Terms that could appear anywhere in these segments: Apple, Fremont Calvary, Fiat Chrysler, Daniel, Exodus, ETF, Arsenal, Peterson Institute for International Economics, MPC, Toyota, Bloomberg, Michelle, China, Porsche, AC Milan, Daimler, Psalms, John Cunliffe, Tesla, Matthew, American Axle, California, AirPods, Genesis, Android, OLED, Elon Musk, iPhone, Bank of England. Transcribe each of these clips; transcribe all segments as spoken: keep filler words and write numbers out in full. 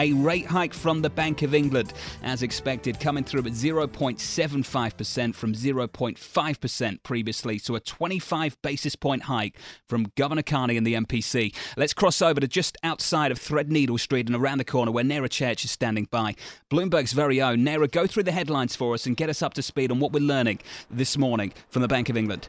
A rate hike from the Bank of England, as expected, coming through at zero point seven five percent from zero point five percent previously, so a twenty-five basis point hike from Governor Carney and the M P C. Let's cross over to just outside of Threadneedle Street and around the corner where Naira Church is standing by. Bloomberg's very own. Naira, go through the headlines for us and get us up to speed on what we're learning this morning from the Bank of England.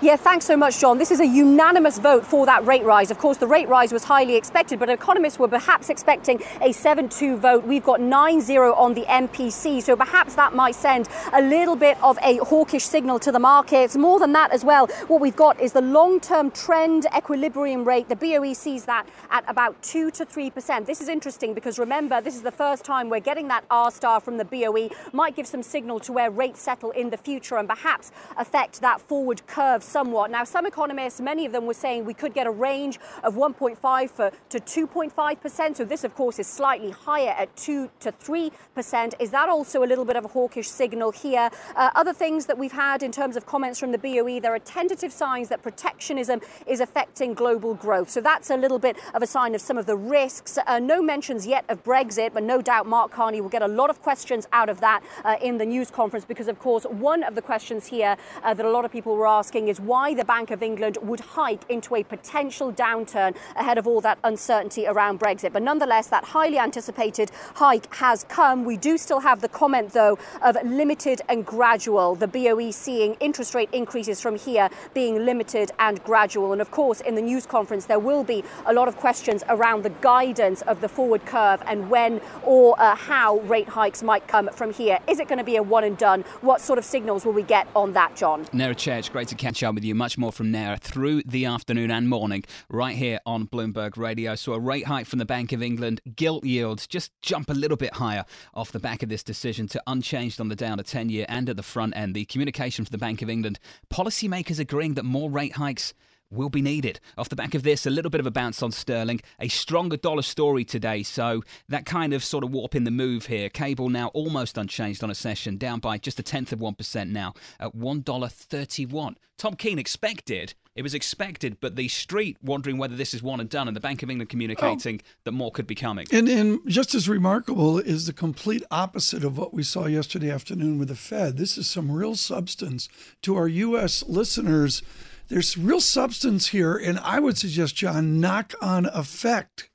Yeah, thanks so much, John. This is a unanimous vote for that rate rise. Of course, the rate rise was highly expected, but economists were perhaps expecting a seven two vote. We've got nine zero on the M P C, so perhaps that might send a little bit of a hawkish signal to the markets. More than that as well, what we've got is the long-term trend equilibrium rate. The B O E sees that at about two to three percent. This is interesting because, remember, this is the first time we're getting that R star from the B O E. Might give some signal to where rates settle in the future and perhaps affect that forward curve somewhat. Now, some economists, many of them were saying we could get a range of one point five to two point five percent. So this, of course, is slightly higher at two to three percent. Is that also a little bit of a hawkish signal here? Uh, other things that we've had in terms of comments from the B O E, there are tentative signs that protectionism is affecting global growth. So that's a little bit of a sign of some of the risks. Uh, no mentions yet of Brexit, but no doubt Mark Carney will get a lot of questions out of that uh, in the news conference, because, of course, one of the questions here uh, that a lot of people were asking is why the Bank of England would hike into a potential downturn ahead of all that uncertainty around Brexit. But nonetheless, that highly anticipated hike has come. We do still have the comment, though, of limited and gradual. The B O E seeing interest rate increases from here being limited and gradual. And of course, in the news conference, there will be a lot of questions around the guidance of the forward curve and when or uh, how rate hikes might come from here. Is it going to be a one and done? What sort of signals will we get on that, John? Naira Church, great to catch up with you. Much more from Naira through the afternoon and morning right here on Bloomberg Radio. So a rate hike from the Bank of England. Gilt yields just jump a little bit higher off the back of this decision to unchanged on the down to ten-year and at the front end. The communication from the Bank of England. Policymakers agreeing that more rate hikes will be needed. Off the back of this, a little bit of a bounce on sterling, a stronger dollar story today, so that kind of sort of warp in the move here. Cable now almost unchanged on a session, down by just a tenth of one percent now at one dollar thirty-one. Tom Keene expected, it was expected, but the street wondering whether this is one and done, and the Bank of England communicating oh. that more could be coming. And, and just as remarkable is the complete opposite of what we saw yesterday afternoon with the Fed. This is some real substance to our U S listeners. There's real substance here, and I would suggest, John, knock-on effect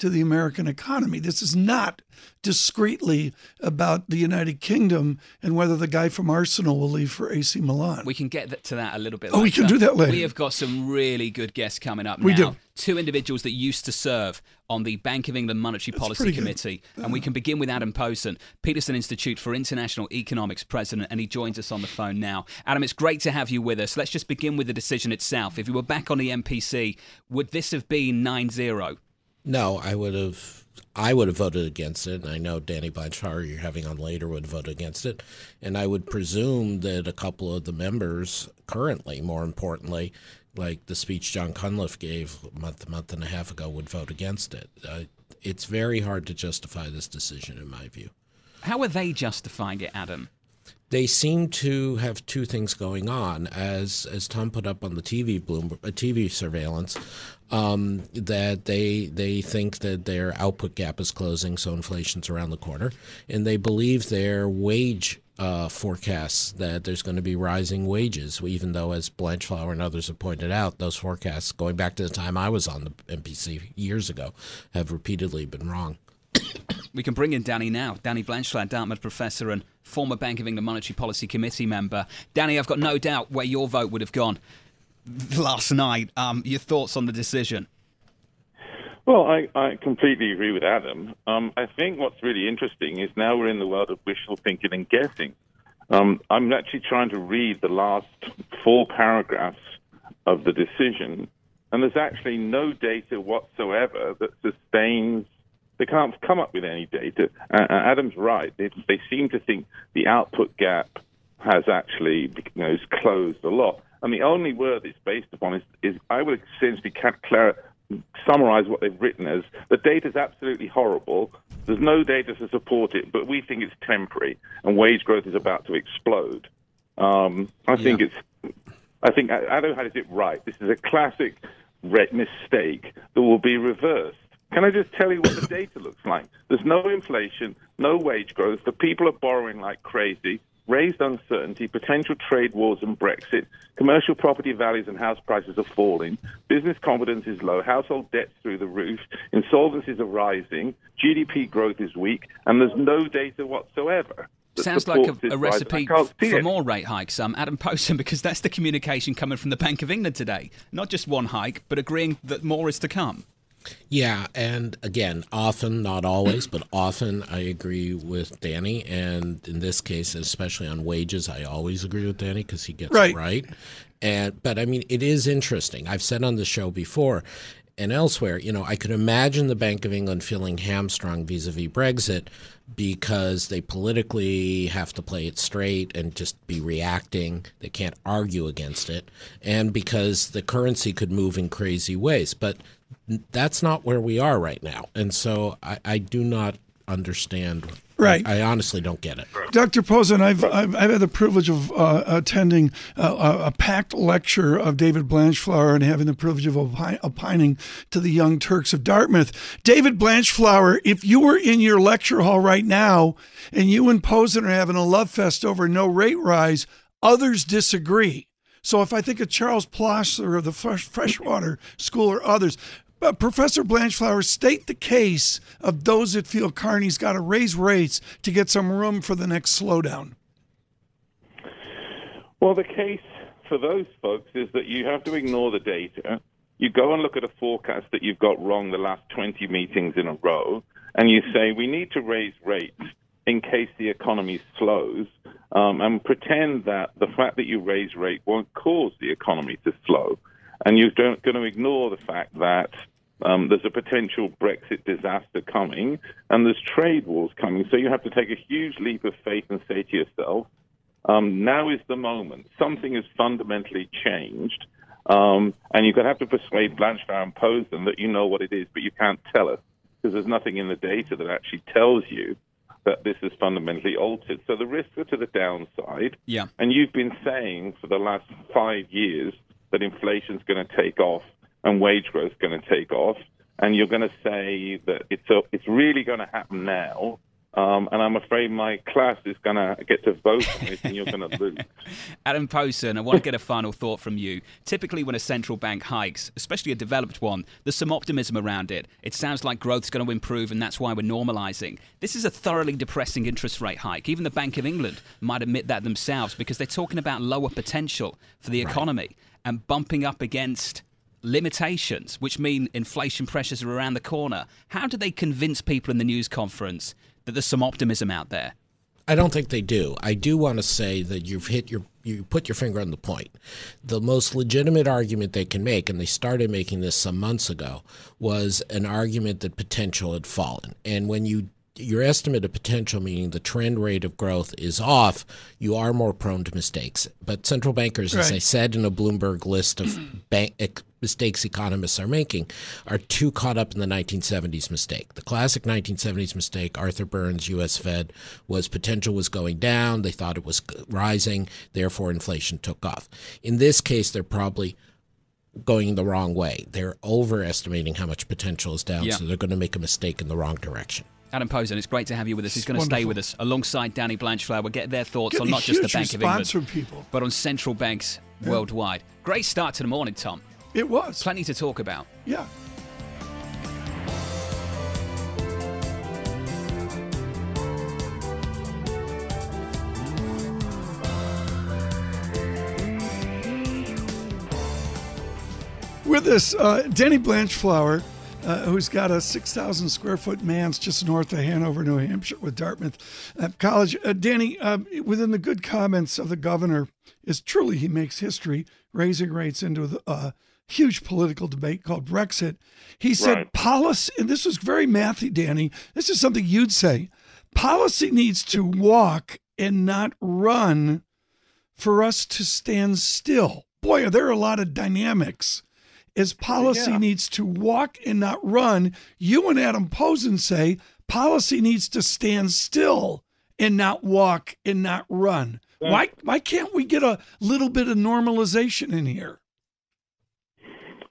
to the American economy. This is not discreetly about the United Kingdom and whether the guy from Arsenal will leave for A C Milan. We can get to that a little bit later. Oh, we can do that later. We have got some really good guests coming up now. We do. Two individuals that used to serve on the Bank of England Monetary That's Policy Committee. Uh-huh. And we can begin with Adam Posen, Peterson Institute for International Economics president, and he joins us on the phone now. Adam, it's great to have you with us. Let's just begin with the decision itself. If you were back on the M P C, would this have been nine zero? No, I would have I would have voted against it, and I know Danny Blanchflower, you're having on later, would vote against it. And I would presume that a couple of the members currently, more importantly, like the speech John Cunliffe gave a month, a month and a half ago, would vote against it. Uh, it's very hard to justify this decision, in my view. How are they justifying it, Adam? They seem to have two things going on, as as Tom put up on the T V Bloomberg, uh, T V surveillance, um, that they they think that their output gap is closing, so inflation's around the corner, and they believe their wage uh, forecasts that there's going to be rising wages, even though, as Blanchflower and others have pointed out, those forecasts, going back to the time I was on the M P C years ago, have repeatedly been wrong. We can bring in Danny now. Danny Blanchflower, Dartmouth professor and former Bank of England Monetary Policy Committee member. Danny, I've got no doubt where your vote would have gone last night. Um, your thoughts on the decision? Well, I, I completely agree with Adam. Um, I think what's really interesting is now we're in the world of wishful thinking and guessing. Um, I'm actually trying to read the last four paragraphs of the decision, and there's actually no data whatsoever that sustains. They can't come up with any data. Uh, Adam's right. They, they seem to think the output gap has actually, you know, is closed a lot. And the only word it's based upon is, is I would essentially summarize what they've written as, the data's absolutely horrible. There's no data to support it, but we think it's temporary, and wage growth is about to explode. Um, I think yeah. it's... I think Adam had it right. This is a classic mistake that will be reversed. Can I just tell you what the data looks like? There's no inflation, no wage growth. The people are borrowing like crazy, raised uncertainty, potential trade wars and Brexit. Commercial property values and house prices are falling. Business confidence is low. Household debt's through the roof. Insolvencies are rising. G D P growth is weak. And there's no data whatsoever. Sounds like a, a recipe for more rate hikes, um, Adam Posen, because that's the communication coming from the Bank of England today. Not just one hike, but agreeing that more is to come. Yeah, and again, often, not always, but often I agree with Danny, and in this case, especially on wages, I always agree with Danny because he gets right. it right. And, but, I mean, it is interesting. I've said on the show before and elsewhere, you know, I could imagine the Bank of England feeling hamstrung vis-a-vis Brexit because they politically have to play it straight and just be reacting. They can't argue against it, and because the currency could move in crazy ways. But that's not where we are right now. And so I, I do not understand. Right. I, I honestly don't get it. Doctor Posen, I've, I've, I've had the privilege of uh, attending uh, a packed lecture of David Blanchflower and having the privilege of opi- opining to the Young Turks of Dartmouth. David Blanchflower, if you were in your lecture hall right now and you and Posen are having a love fest over no rate rise, others disagree. So if I think of Charles Plosser of the Freshwater School or others, but Professor Blanchflower, state the case of those that feel Carney's got to raise rates to get some room for the next slowdown. Well, the case for those folks is that you have to ignore the data. You go and look at a forecast that you've got wrong the last twenty meetings in a row, and you say, we need to raise rates in case the economy slows, um, and pretend that the fact that you raise rate won't cause the economy to slow. And you're going to ignore the fact that um, there's a potential Brexit disaster coming, and there's trade wars coming. So you have to take a huge leap of faith and say to yourself, um, now is the moment. Something has fundamentally changed. Um, and you're going to have to persuade Blanchflower and Posen that you know what it is, but you can't tell us because there's nothing in the data that actually tells you that this is fundamentally altered. So the risks are to the downside. Yeah. And you've been saying for the last five years that inflation's going to take off and wage growth's going to take off. And you're going to say that it's a, it's really going to happen now. Um, and I'm afraid my class is going to get to vote on this and you're going to lose. Adam Posen, I want to get a final thought from you. Typically when a central bank hikes, especially a developed one, there's some optimism around it. It sounds like growth's going to improve and that's why we're normalising. This is a thoroughly depressing interest rate hike. Even the Bank of England might admit that themselves because they're talking about lower potential for the economy right. and bumping up against limitations, which mean inflation pressures are around the corner. How do they convince people in the news conference that there's some optimism out there? I don't think they do. I do want to say that you've hit your, you put your finger on the point. The most legitimate argument they can make, and they started making this some months ago, was an argument that potential had fallen. And when you your estimate of potential, meaning the trend rate of growth, is off, you are more prone to mistakes. But central bankers, right. as I said in a Bloomberg list of bank mistakes economists are making, are too caught up in the nineteen seventies mistake. The classic nineteen seventies mistake, Arthur Burns, U S Fed, was potential was going down. They thought it was rising. Therefore, inflation took off. In this case, they're probably going the wrong way. They're overestimating how much potential is down, yeah. so they're going to make a mistake in the wrong direction. Adam Posen, it's great to have you with us. He's going to stay with us alongside Danny Blanchflower. We'll get their thoughts Getting on not just the Bank of England, from people. but on central banks yeah. worldwide. Great start to the morning, Tom. It was. Plenty to talk about. Yeah. With us, uh, Danny Blanchflower, uh, who's got a six thousand square foot manse just north of Hanover, New Hampshire, with Dartmouth College. Uh, Danny, uh, within the good comments of the governor is truly he makes history, raising rates into the uh, huge political debate called Brexit. He said right. policy, and this was very mathy, Danny, this is something you'd say, policy needs to walk and not run for us to stand still. Boy, are there a lot of dynamics. Is policy yeah. needs to walk and not run. You and Adam Posen say policy needs to stand still and not walk and not run. Right. Why why can't we get a little bit of normalization in here?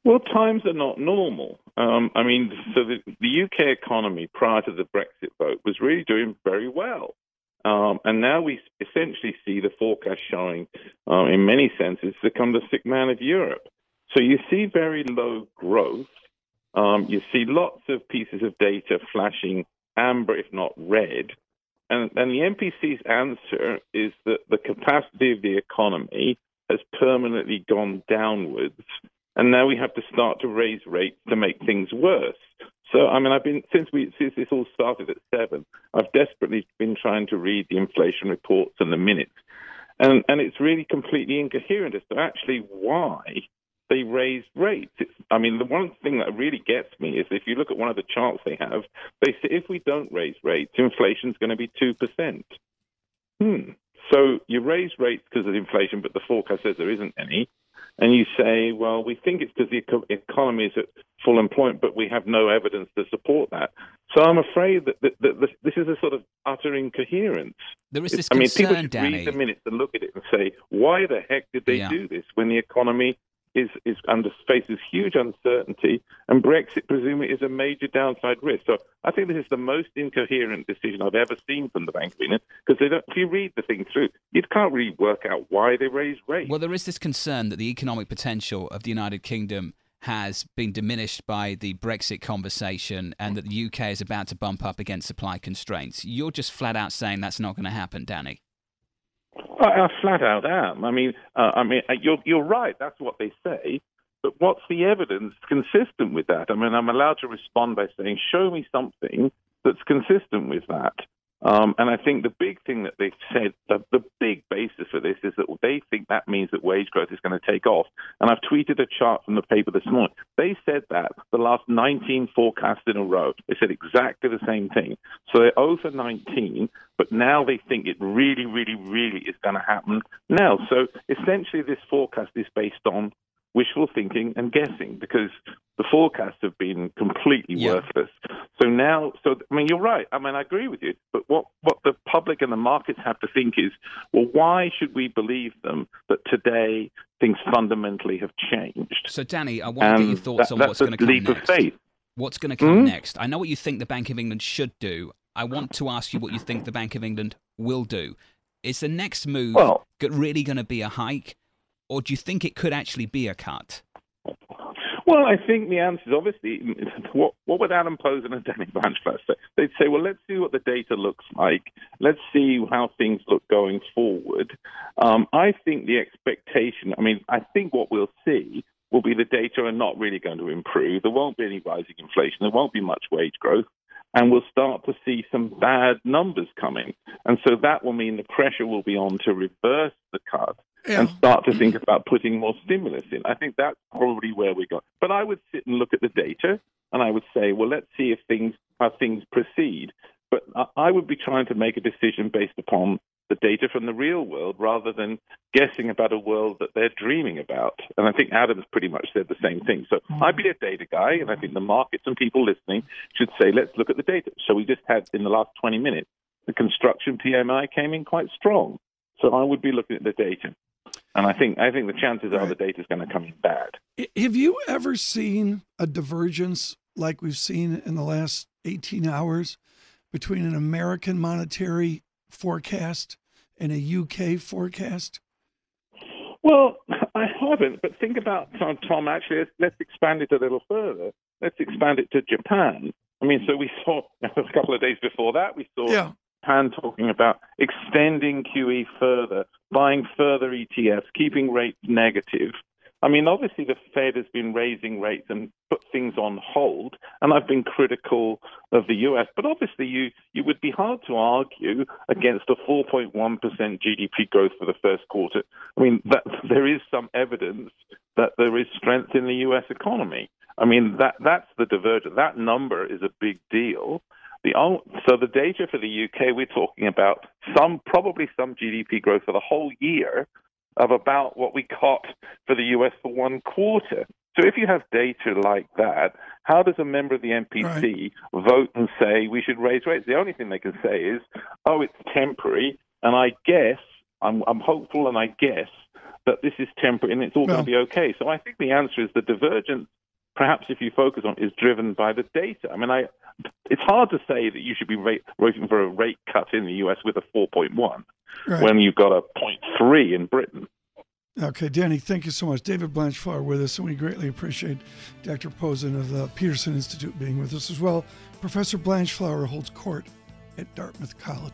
Well, times are not normal. Um, I mean, so the, the U K economy prior to the Brexit vote was really doing very well. Um, and now we essentially see the forecast showing, uh, in many senses, to become the sick man of Europe. So you see very low growth. Um, you see lots of pieces of data flashing amber, if not red. And, and the M P C's answer is that the capacity of the economy has permanently gone downwards. And now we have to start to raise rates to make things worse. So, I mean, I've been, since we, since this all started at seven, I've desperately been trying to read the inflation reports and the minutes. And, and it's really completely incoherent as to actually why they raised rates. It's, I mean, the one thing that really gets me is if you look at one of the charts they have, they say if we don't raise rates, inflation's going to be two percent. Hmm. So you raise rates because of inflation, but the forecast says there isn't any. And you say, well, we think it's because the eco- economy is at full employment, but we have no evidence to support that. So I'm afraid that, that, that this, this is a sort of utter incoherence. There is this I concern, mean, people should Danny. read the minutes and look at it and say, why the heck did they yeah. do this when the economy Is, is under faces huge uncertainty, and Brexit presumably is a major downside risk. So I think this is the most incoherent decision I've ever seen from the Bank of England, because they don't, if you read the thing through, you can't really work out why they raised rates. Well, there is this concern that the economic potential of the United Kingdom has been diminished by the Brexit conversation and that the U K is about to bump up against supply constraints. You're just flat out saying that's not going to happen, Danny. I, I flat out am. I mean, uh, I mean, you're you're right. That's what they say. But what's the evidence consistent with that? I mean, I'm allowed to respond by saying, "Show me something that's consistent with that." Um, and I think the big thing that they've said, the, the big basis for this is that they think that means that wage growth is going to take off. And I've tweeted a chart from the paper this morning. They said that the last nineteen forecasts in a row. They said exactly the same thing. So they're zero for nineteen, but now they think it really, really, really is going to happen now. So essentially this forecast is based on wishful thinking and guessing, because the forecasts have been completely yeah. worthless. So now, so I mean, you're right. I mean, I agree with you. But what, what the public and the markets have to think is, well, why should we believe them that today things fundamentally have changed? So, Danny, I want to get your thoughts that, on what's going to come next. That's a leap of faith. What's going to come mm-hmm. next? I know what you think the Bank of England should do. I want to ask you what you think the Bank of England will do. Is the next move well, really going to be a hike? Or do you think it could actually be a cut? Well, I think the answer is obviously, what, what would Adam Posen and Danny Blanchflower say? They'd say, well, let's see what the data looks like. Let's see how things look going forward. Um, I think the expectation, I mean, I think what we'll see will be the data are not really going to improve. There won't be any rising inflation. There won't be much wage growth. And we'll start to see some bad numbers coming. And so that will mean the pressure will be on to reverse the cut yeah. and start to think about putting more stimulus in. I think that's probably where we go. But I would sit and look at the data, and I would say, well, let's see if things how things proceed. But I would be trying to make a decision based upon the data from the real world rather than guessing about a world that they're dreaming about. And I think Adam's pretty much said the same thing. So I'd be a data guy, and I think the markets and people listening should say, let's look at the data. So we just had, in the last twenty minutes, the construction P M I came in quite strong. So I would be looking at the data. And I think I think the chances are the data is going to come in bad. Have you ever seen a divergence like we've seen in the last eighteen hours between an American monetary forecast and a U K forecast? Well, I haven't, but think about, Tom, Tom actually, let's, let's expand it a little further. Let's expand it to Japan. I mean, so we saw a couple of days before that, we saw yeah. Japan talking about extending Q E further, buying further E T Fs, keeping rates negative. I mean, obviously, the Fed has been raising rates and put things on hold, and I've been critical of the U S. But obviously, you, you would be hard to argue against a four point one percent G D P growth for the first quarter. I mean, that, there is some evidence that there is strength in the U S economy. I mean, that that's the divergence. That number is a big deal. The, so the data for the U K, we're talking about some probably some G D P growth for the whole year, of about what we got for the U S for one quarter. So if you have data like that, how does a member of the M P C right. vote and say we should raise rates? The only thing they can say is, oh, it's temporary, and I guess, I'm, I'm hopeful, and I guess that this is temporary and it's all no. going to be okay. So I think the answer is the divergence, perhaps if you focus on, is driven by the data. I mean, I it's hard to say that you should be rate, voting for a rate cut in the U S with a four point one. Right. When you've got a zero point three in Britain. Okay, Danny, thank you so much. David Blanchflower with us, and we greatly appreciate Doctor Posen of the Peterson Institute being with us as well. Professor Blanchflower holds court at Dartmouth College.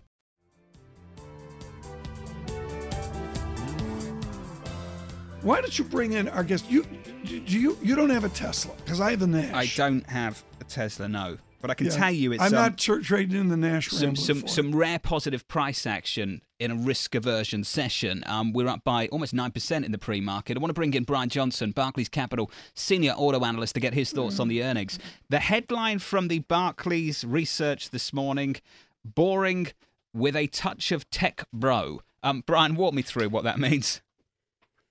Why don't you bring in our guest? You do you you don't have a Tesla, because I have a Nash. I don't have a Tesla, no. But I can yeah. tell you it's... I'm um, not trading in the Nash Some some, some rare positive price action in a risk aversion session. Um, we're up by almost nine percent in the pre-market. I want to bring in Brian Johnson, Barclays Capital Senior Auto Analyst, to get his thoughts mm. on the earnings. The headline from the Barclays research this morning, boring with a touch of tech bro. Um, Brian, walk me through what that means.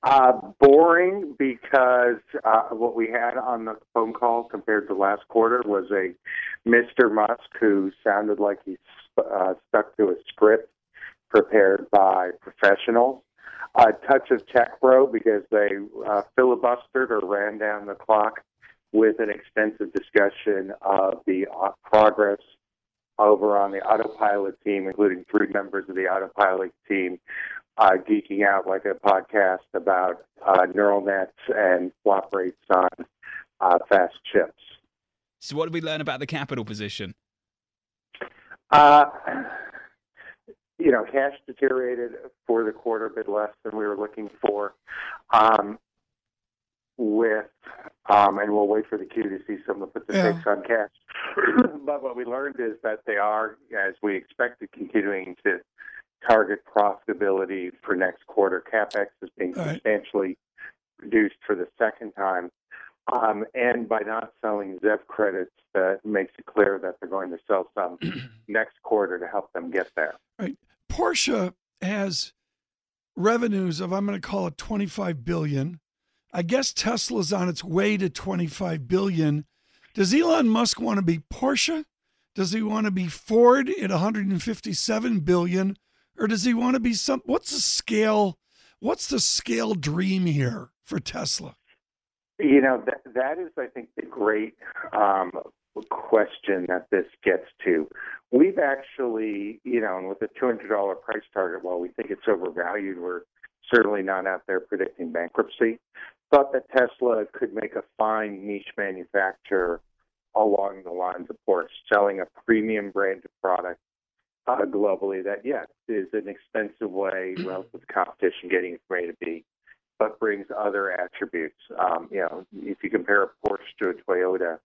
Uh, boring because uh, what we had on the phone call compared to last quarter was a Mister Musk who sounded like he uh, stuck to a script prepared by professionals. A touch of tech bro because they uh, filibustered or ran down the clock with an extensive discussion of the uh, progress over on the autopilot team, including three members of the autopilot team, Uh, geeking out like a podcast about uh, neural nets and swap rates on uh, fast chips. So what did we learn about the capital position? Uh, you know, cash deteriorated for the quarter a bit less than we were looking for. Um, with, um, and we'll wait for the queue to see some of the puts and takes on cash. But what we learned is that they are, as we expected, continuing to target profitability for next quarter. CapEx is being All substantially right. reduced for the second time. Um, and by not selling ZEV credits, that uh, makes it clear that they're going to sell some next quarter to help them get there. Right. Porsche has revenues of, I'm going to call it twenty-five billion dollars. I guess Tesla's on its way to twenty-five billion dollars. Does Elon Musk want to be Porsche? Does he want to be Ford at one hundred fifty-seven billion dollars? Or does he want to be some? What's the scale? What's the scale dream here for Tesla? You know, that, that is, I think, the great um, question that this gets to. We've actually, you know, and with the two hundred dollars price target, while we think it's overvalued, we're certainly not out there predicting bankruptcy. Thought that Tesla could make a fine niche manufacturer along the lines of Porsche, selling a premium brand of product Uh, globally, that, yes, is an expensive way relative to competition getting from A to B, but brings other attributes. Um, you know, if you compare a Porsche to a Toyota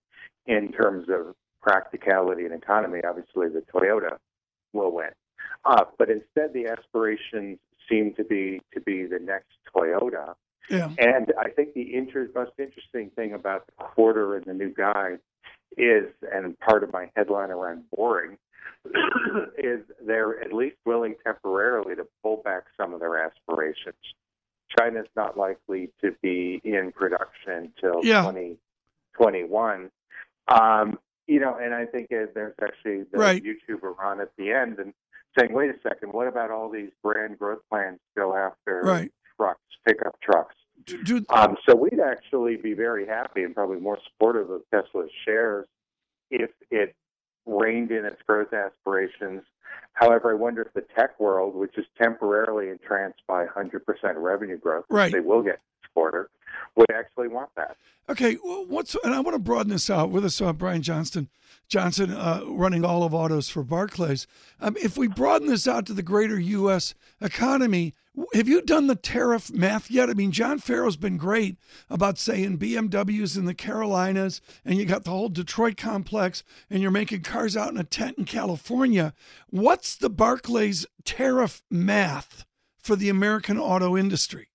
in terms of practicality and economy, obviously the Toyota will win. Uh, but instead, the aspirations seem to be to be the next Toyota, Yeah. And I think the inter- most interesting thing about the quarter and the new guide is, and part of my headline around boring, is they're at least willing temporarily to pull back some of their aspirations. China's not likely to be in production till yeah. twenty twenty-one. Um, you know, and I think there's actually the right. YouTuber on at the end and saying, wait a second, what about all these brand growth plans go after right. trucks, pickup trucks? Do, do, um, so we'd actually be very happy and probably more supportive of Tesla's shares if it reined in its growth aspirations. However, I wonder if the tech world, which is temporarily entranced by one hundred percent revenue growth, right. they will get this quarter, would actually want that. Okay, well, what's and I want to broaden this out. With us, uh, Brian Johnson, Johnson uh, running all of autos for Barclays. Um, if we broaden this out to the greater U S economy, have you done the tariff math yet? I mean, John Farrow's been great about saying B M Ws in the Carolinas, and you got the whole Detroit complex, and you're making cars out in a tent in California. What's the Barclays tariff math for the American auto industry?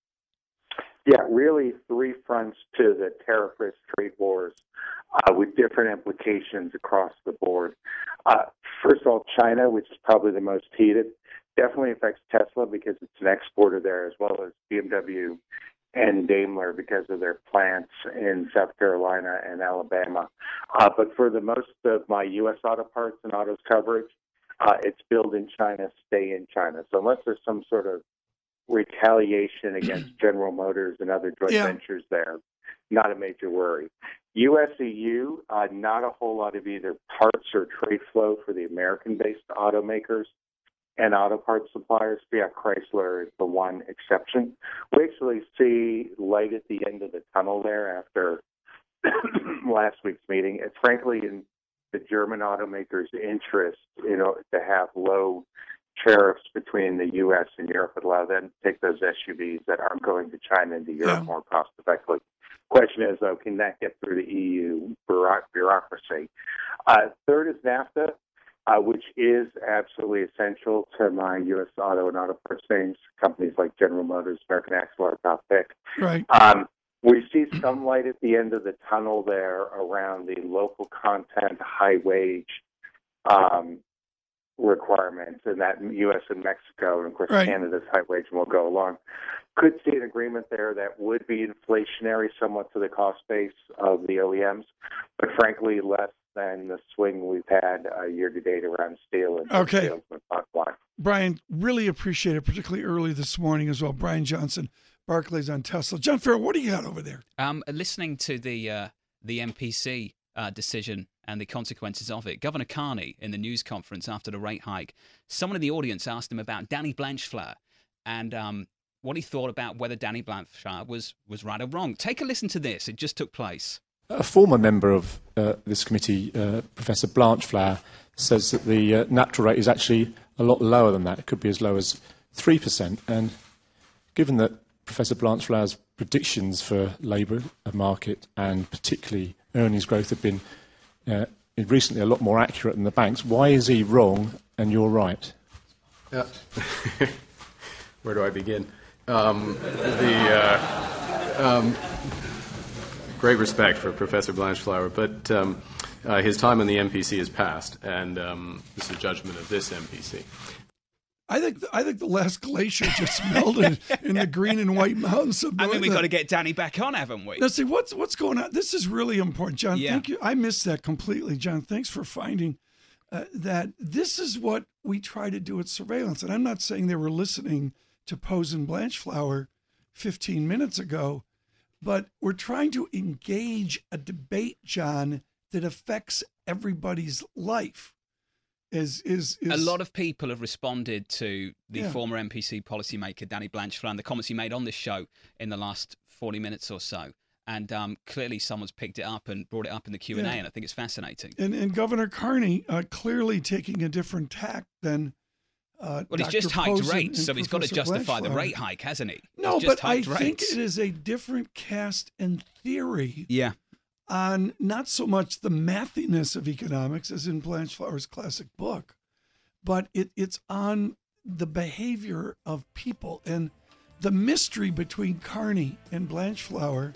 Yeah, really three fronts to the tariff risk trade wars uh, with different implications across the board. Uh, first of all, China, which is probably the most heated, definitely affects Tesla because it's an exporter there, as well as B M W and Daimler because of their plants in South Carolina and Alabama. Uh, but for the most of my U S auto parts and autos coverage, uh, it's build in China, stay in China. So unless there's some sort of retaliation against General Motors and other joint yeah. ventures there, not a major worry. U S E U, uh, not a whole lot of either parts or trade flow for the American-based automakers and auto parts suppliers. Fiat Chrysler is the one exception. We actually see light at the end of the tunnel there after last week's meeting. It's frankly in the German automakers' interest, you know, to have low tariffs between the U S and Europe would allow them to take those S U Vs that aren't going to China into Europe yeah. more cost effectively. Question is, though, can that get through the E U bureaucracy? Uh, third is NAFTA, uh, which is absolutely essential to my U S auto and auto parts names, companies like General Motors, American Axle, our top pick. Right. Um, we see some light at the end of the tunnel there around the local content, high wage, um, requirements, and that U S and Mexico, and of course right. Canada's high wage will go along. Could see an agreement there that would be inflationary somewhat to the cost base of the O E Ms, but frankly less than the swing we've had uh, year to date around steel and okay. steel and pipeline. Brian, really appreciate it, particularly early this morning as well. Brian Johnson, Barclays on Tesla. John Farrell, what do you got over there? Um, listening to the uh, the M P C uh, decision and the consequences of it. Governor Carney, in the news conference after the rate hike, someone in the audience asked him about Danny Blanchflower and um, what he thought about whether Danny Blanchflower was, was right or wrong. Take a listen to this. It just took place. A former member of uh, this committee, uh, Professor Blanchflower, says that the uh, natural rate is actually a lot lower than that. It could be as low as three percent. And given that Professor Blanchflower's predictions for labour market and particularly earnings growth have been Uh, recently a lot more accurate than the banks. Why is he wrong and you're right? Yeah. Where do I begin? Um, the uh, um, great respect for Professor Blanchflower, but um, uh, his time on the M P C is past, and um, this is a judgment of this M P C. I think I think the last glacier just melted in the green and white mountains of Northern. I mean, we've got to get Danny back on, haven't we? Now, see, what's, what's going on? This is really important, John. Yeah. Thank you. I missed that completely, John. Thanks for finding uh, that. This is what we try to do at Surveillance. And I'm not saying they were listening to Posen Blanchflower fifteen minutes ago, but we're trying to engage a debate, John, that affects everybody's life. Is, is, is... A lot of people have responded to the yeah. former M P C policymaker, Danny Blanchflower, and the comments he made on this show in the last forty minutes or so. And um, clearly someone's picked it up and brought it up in the Q and A, yeah. and I think it's fascinating. And, and Governor Carney uh, clearly taking a different tack than uh, Well, he's Doctor just hiked Posen rates, so Professor he's got to justify the rate hike, hasn't he? No, he's just but I rates. think it is a different cast and theory. Yeah. On not so much the mathiness of economics as in Blanchflower's classic book, but it, it's on the behavior of people. And The mystery between Carney and Blanchflower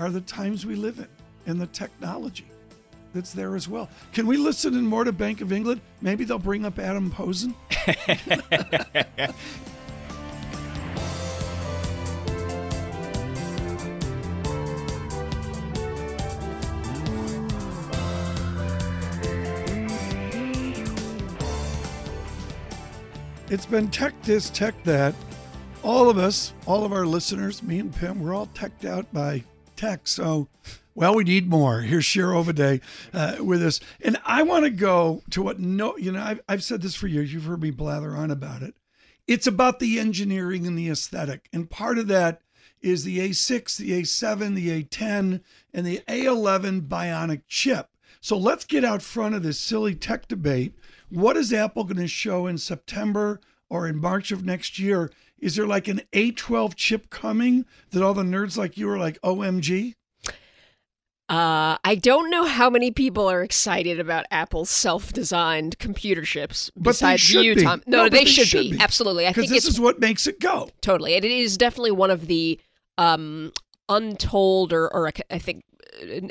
are the times we live in and the technology that's there as well. Can we listen in more to Bank of England? Maybe they'll bring up Adam Posen. It's been Tech This, Tech That. All of us, all of our listeners, me and Pim, we're all teched out by tech. So, well, we need more. Here's Shira Ovide uh, with us. And I want to go to what, no, you know, I've, I've said this for years. You've heard me blather on about it. It's about the engineering and the aesthetic. And part of that is the A six, the A seven, the A ten, and the A eleven bionic chip. So let's get out front of this silly tech debate. What is Apple going to show in September or in March of next year? Is there like an A twelve chip coming that all the nerds like you are like, O M G? Uh, I don't know how many people are excited about Apple's self-designed computer chips besides you, be. Tom. No, no, no they, they should, should be. be. Absolutely. I think this is what makes it go. Totally. And it is definitely one of the um, untold or, or I think,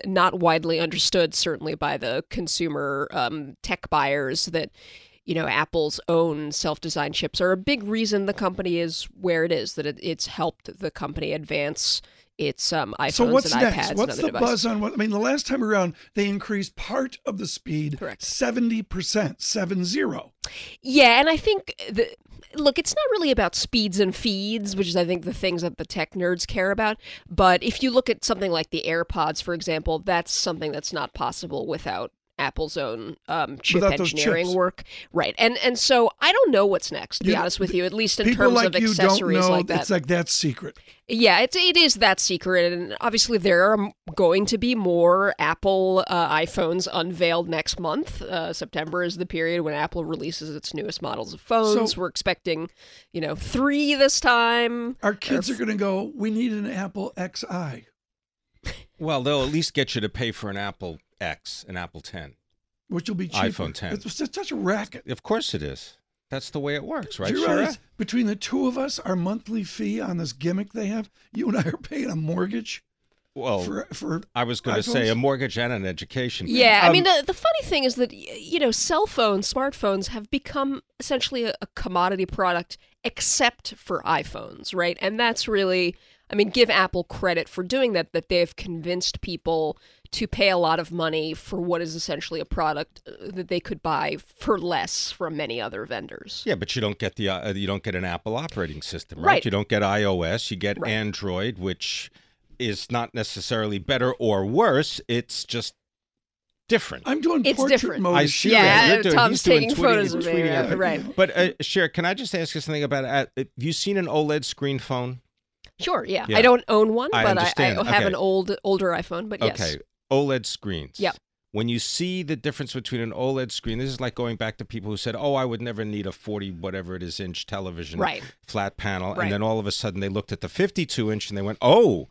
not widely understood, certainly by the consumer um, tech buyers, that, you know, Apple's own self-designed chips are a big reason the company is where it is, that it, it's helped the company advance its um, iPhones so what's and iPads next? What's and other the devices. Buzz on what? I mean, the last time around, they increased part of the speed, correct, seventy percent, seven zero. Yeah, and I think, the, look, it's not really about speeds and feeds, which is, I think, the things that the tech nerds care about. But if you look at something like the AirPods, for example, that's something that's not possible without Apple's own um, chip without engineering work. Right. And and so I don't know what's next, to be you, honest with you, at least in terms like of accessories know, like that. It's like that secret. Yeah, it's, it is that secret. And obviously there are going to be more Apple uh, iPhones unveiled next month. Uh, September is the period when Apple releases its newest models of phones. So we're expecting, you know, three this time. Our kids or, are going to go, we need an Apple X I. Well, they'll at least get you to pay for an Apple X, an Apple ten, which will be cheaper. iPhone ten. It's, it's such a racket. Of course it is. That's the way it works, right? Do you realize between the two of us, our monthly fee on this gimmick they have, you and I are paying a mortgage. Well, for, for I was going to say a mortgage and an education. Yeah, um, I mean the, the funny thing is that, you know, cell phones, smartphones have become essentially a, a commodity product, except for iPhones, right? And that's really, I mean, give Apple credit for doing that, that they've convinced people to pay a lot of money for what is essentially a product that they could buy for less from many other vendors. Yeah, but you don't get the uh, you don't get an Apple operating system, right? right? You don't get iOS, you get right. Android, which is not necessarily better or worse, it's just different. I'm doing it's portrait different. Mode. I see yeah, doing, Tom's taking tweeting, photos of me, yeah, right. But uh, Cher, can I just ask you something about, uh, have you seen an OLED screen phone? Sure, yeah. yeah. I don't own one, I but I, I have okay. an old, older iPhone, but yes. Okay, OLED screens. Yep. When you see the difference between an OLED screen, this is like going back to people who said, oh, I would never need a forty whatever it is inch television right. flat panel. Right. And then all of a sudden they looked at the fifty-two inch and they went, oh,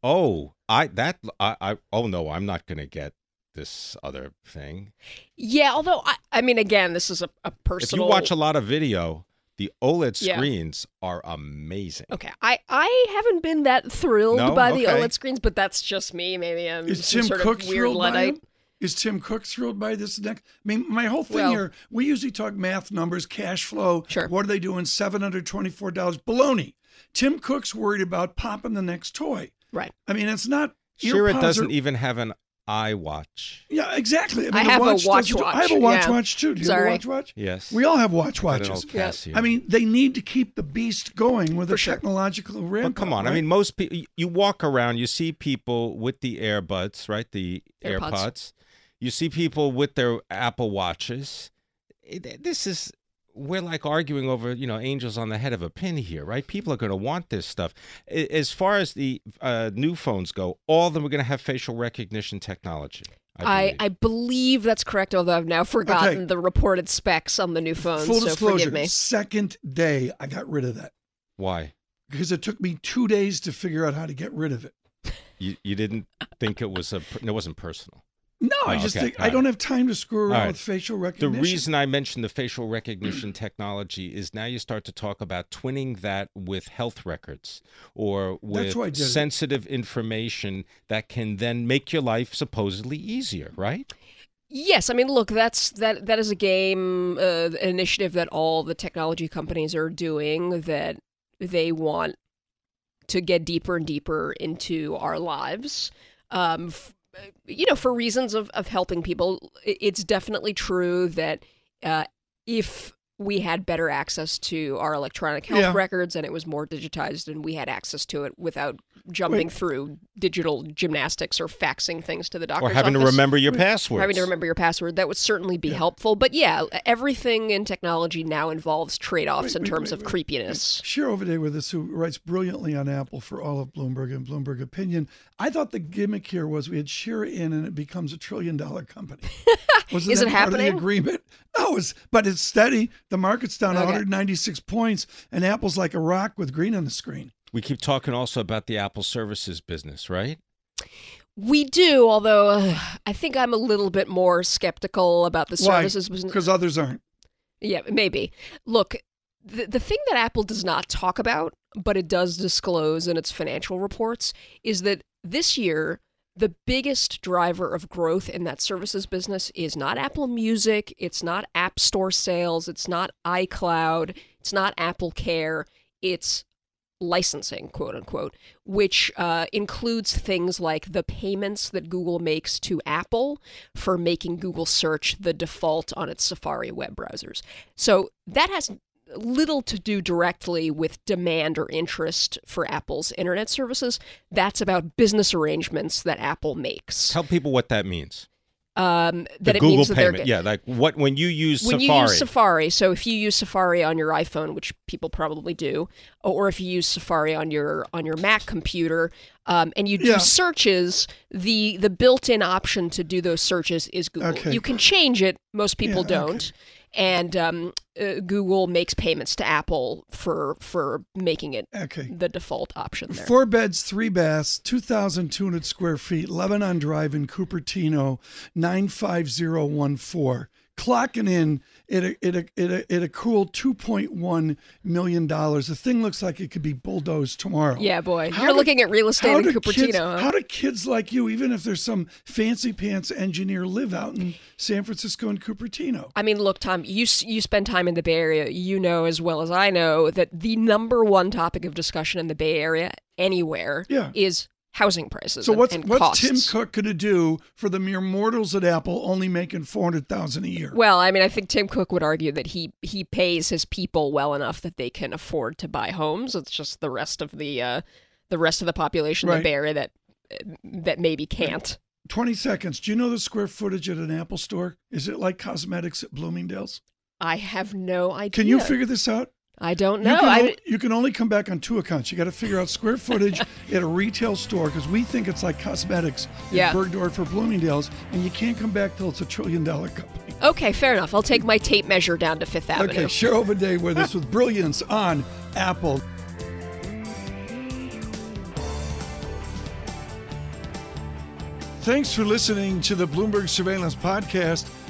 oh, I that I, I oh, no, I'm not going to get this other thing. Yeah, although, I, I mean, again, this is a, a personal... If you watch a lot of video... The OLED screens yeah. are amazing. Okay, I, I haven't been that thrilled no? by okay. the OLED screens, but that's just me. Maybe I'm is some Tim sort Cook of weird Luddite. Is Tim Cook thrilled by this next? I mean, my whole thing well, here, we usually talk math, numbers, cash flow. Sure. What are they doing? seven hundred twenty-four dollars. Baloney. Tim Cook's worried about popping the next toy. Right. I mean, it's not... Shira doesn't are, even have an iWatch. Yeah, exactly. I, mean, I have watch a watch watch. I have a watch yeah. watch too. Do you Sorry. have a watch watch? Yes. We all have watch watches. Yeah. I mean, they need to keep the beast going with For a sure. technological ramp. But come on. Right? I mean, most people, you walk around, you see people with the AirBuds, right? The AirPods. AirPods. You see people with their Apple Watches. This is, we're like arguing over, you know, angels on the head of a pin here, right? People are going to want this stuff. As far as the uh, new phones go, all of them are going to have facial recognition technology. I believe. I, I believe that's correct, although I've now forgotten okay. the reported specs on the new phones. Full so disclosure, forgive me. Second day, I got rid of that. Why? Because it took me two days to figure out how to get rid of it. You, you didn't think it was a, it wasn't personal. No, oh, I just okay. think I don't have time to screw around right. with facial recognition. The reason I mentioned the facial recognition technology is now you start to talk about twinning that with health records or with sensitive it. information that can then make your life supposedly easier, right? Yes, I mean, look, that's that that is a game uh, initiative that all the technology companies are doing, that they want to get deeper and deeper into our lives. Um, f- you know, for reasons of, of helping people. It's definitely true that uh, if we had better access to our electronic health yeah. records and it was more digitized and we had access to it without jumping Wait. through digital gymnastics or faxing things to the doctor's or having office, to remember your password, having to remember your password, that would certainly be yeah. helpful. But yeah, everything in technology now involves trade-offs wait, in wait, terms wait, of wait, creepiness. Shira Ovide with us, who writes brilliantly on Apple for all of Bloomberg and Bloomberg Opinion. I thought the gimmick here was we had Shira in and it becomes a trillion-dollar company. Wasn't Is that it part happening? Of the agreement? No, it's, but it's steady. The market's down okay. one hundred ninety-six points, and Apple's like a rock with green on the screen. We keep talking also about the Apple services business, right? We do, although uh, I think I'm a little bit more skeptical about the services Why? business. Because others aren't. Yeah, maybe. Look, the, the thing that Apple does not talk about, but it does disclose in its financial reports, is that this year, the biggest driver of growth in that services business is not Apple Music, it's not App Store sales, it's not iCloud, it's not Apple Care, it's licensing, quote unquote, which uh, includes things like the payments that Google makes to Apple for making Google search the default on its Safari web browsers. So that has little to do directly with demand or interest for Apple's internet services. That's about business arrangements that Apple makes. Tell people what that means. Um, that the it Google means that payment, they're, yeah, like what when you use when Safari. When you use Safari, so if you use Safari on your iPhone, which people probably do, or if you use Safari on your on your Mac computer, um, and you do yeah. searches, the the built-in option to do those searches is Google. Okay. You can change it. Most people yeah, don't. Okay. And um, uh, Google makes payments to Apple for for making it okay. the default option there. Four beds, three baths, two thousand two hundred square feet, Lebanon Drive in Cupertino, nine five zero one four. Clocking in at a, at a, at a, at a cool two point one million dollars. The thing looks like it could be bulldozed tomorrow. Yeah, boy. How You're do, looking at real estate in Cupertino. Kids, huh? How do kids like you, even if there's some fancy pants engineer, live out in San Francisco and Cupertino? I mean, look, Tom, you, you spend time in the Bay Area. You know as well as I know that the number one topic of discussion in the Bay Area anywhere yeah. is housing prices. So what's, and what's Tim Cook going to do for the mere mortals at Apple only making four hundred thousand dollars a year? Well, I mean, I think Tim Cook would argue that he he pays his people well enough that they can afford to buy homes. It's just the rest of the uh, the rest of the population in right. the Bay Area that that maybe can't. twenty seconds. Do you know the square footage at an Apple store? Is it like cosmetics at Bloomingdale's? I have no idea. Can you figure this out? I don't know. You can, I... o- you can only come back on two accounts. You got to figure out square footage at a retail store because we think it's like cosmetics yeah. in Bergdorf or Bloomingdale's, and you can't come back till it's a trillion-dollar company. Okay, fair enough. I'll take my tape measure down to Fifth Avenue. Okay, Shira Ovide with us with brilliance on Apple. Thanks for listening to the Bloomberg Surveillance Podcast.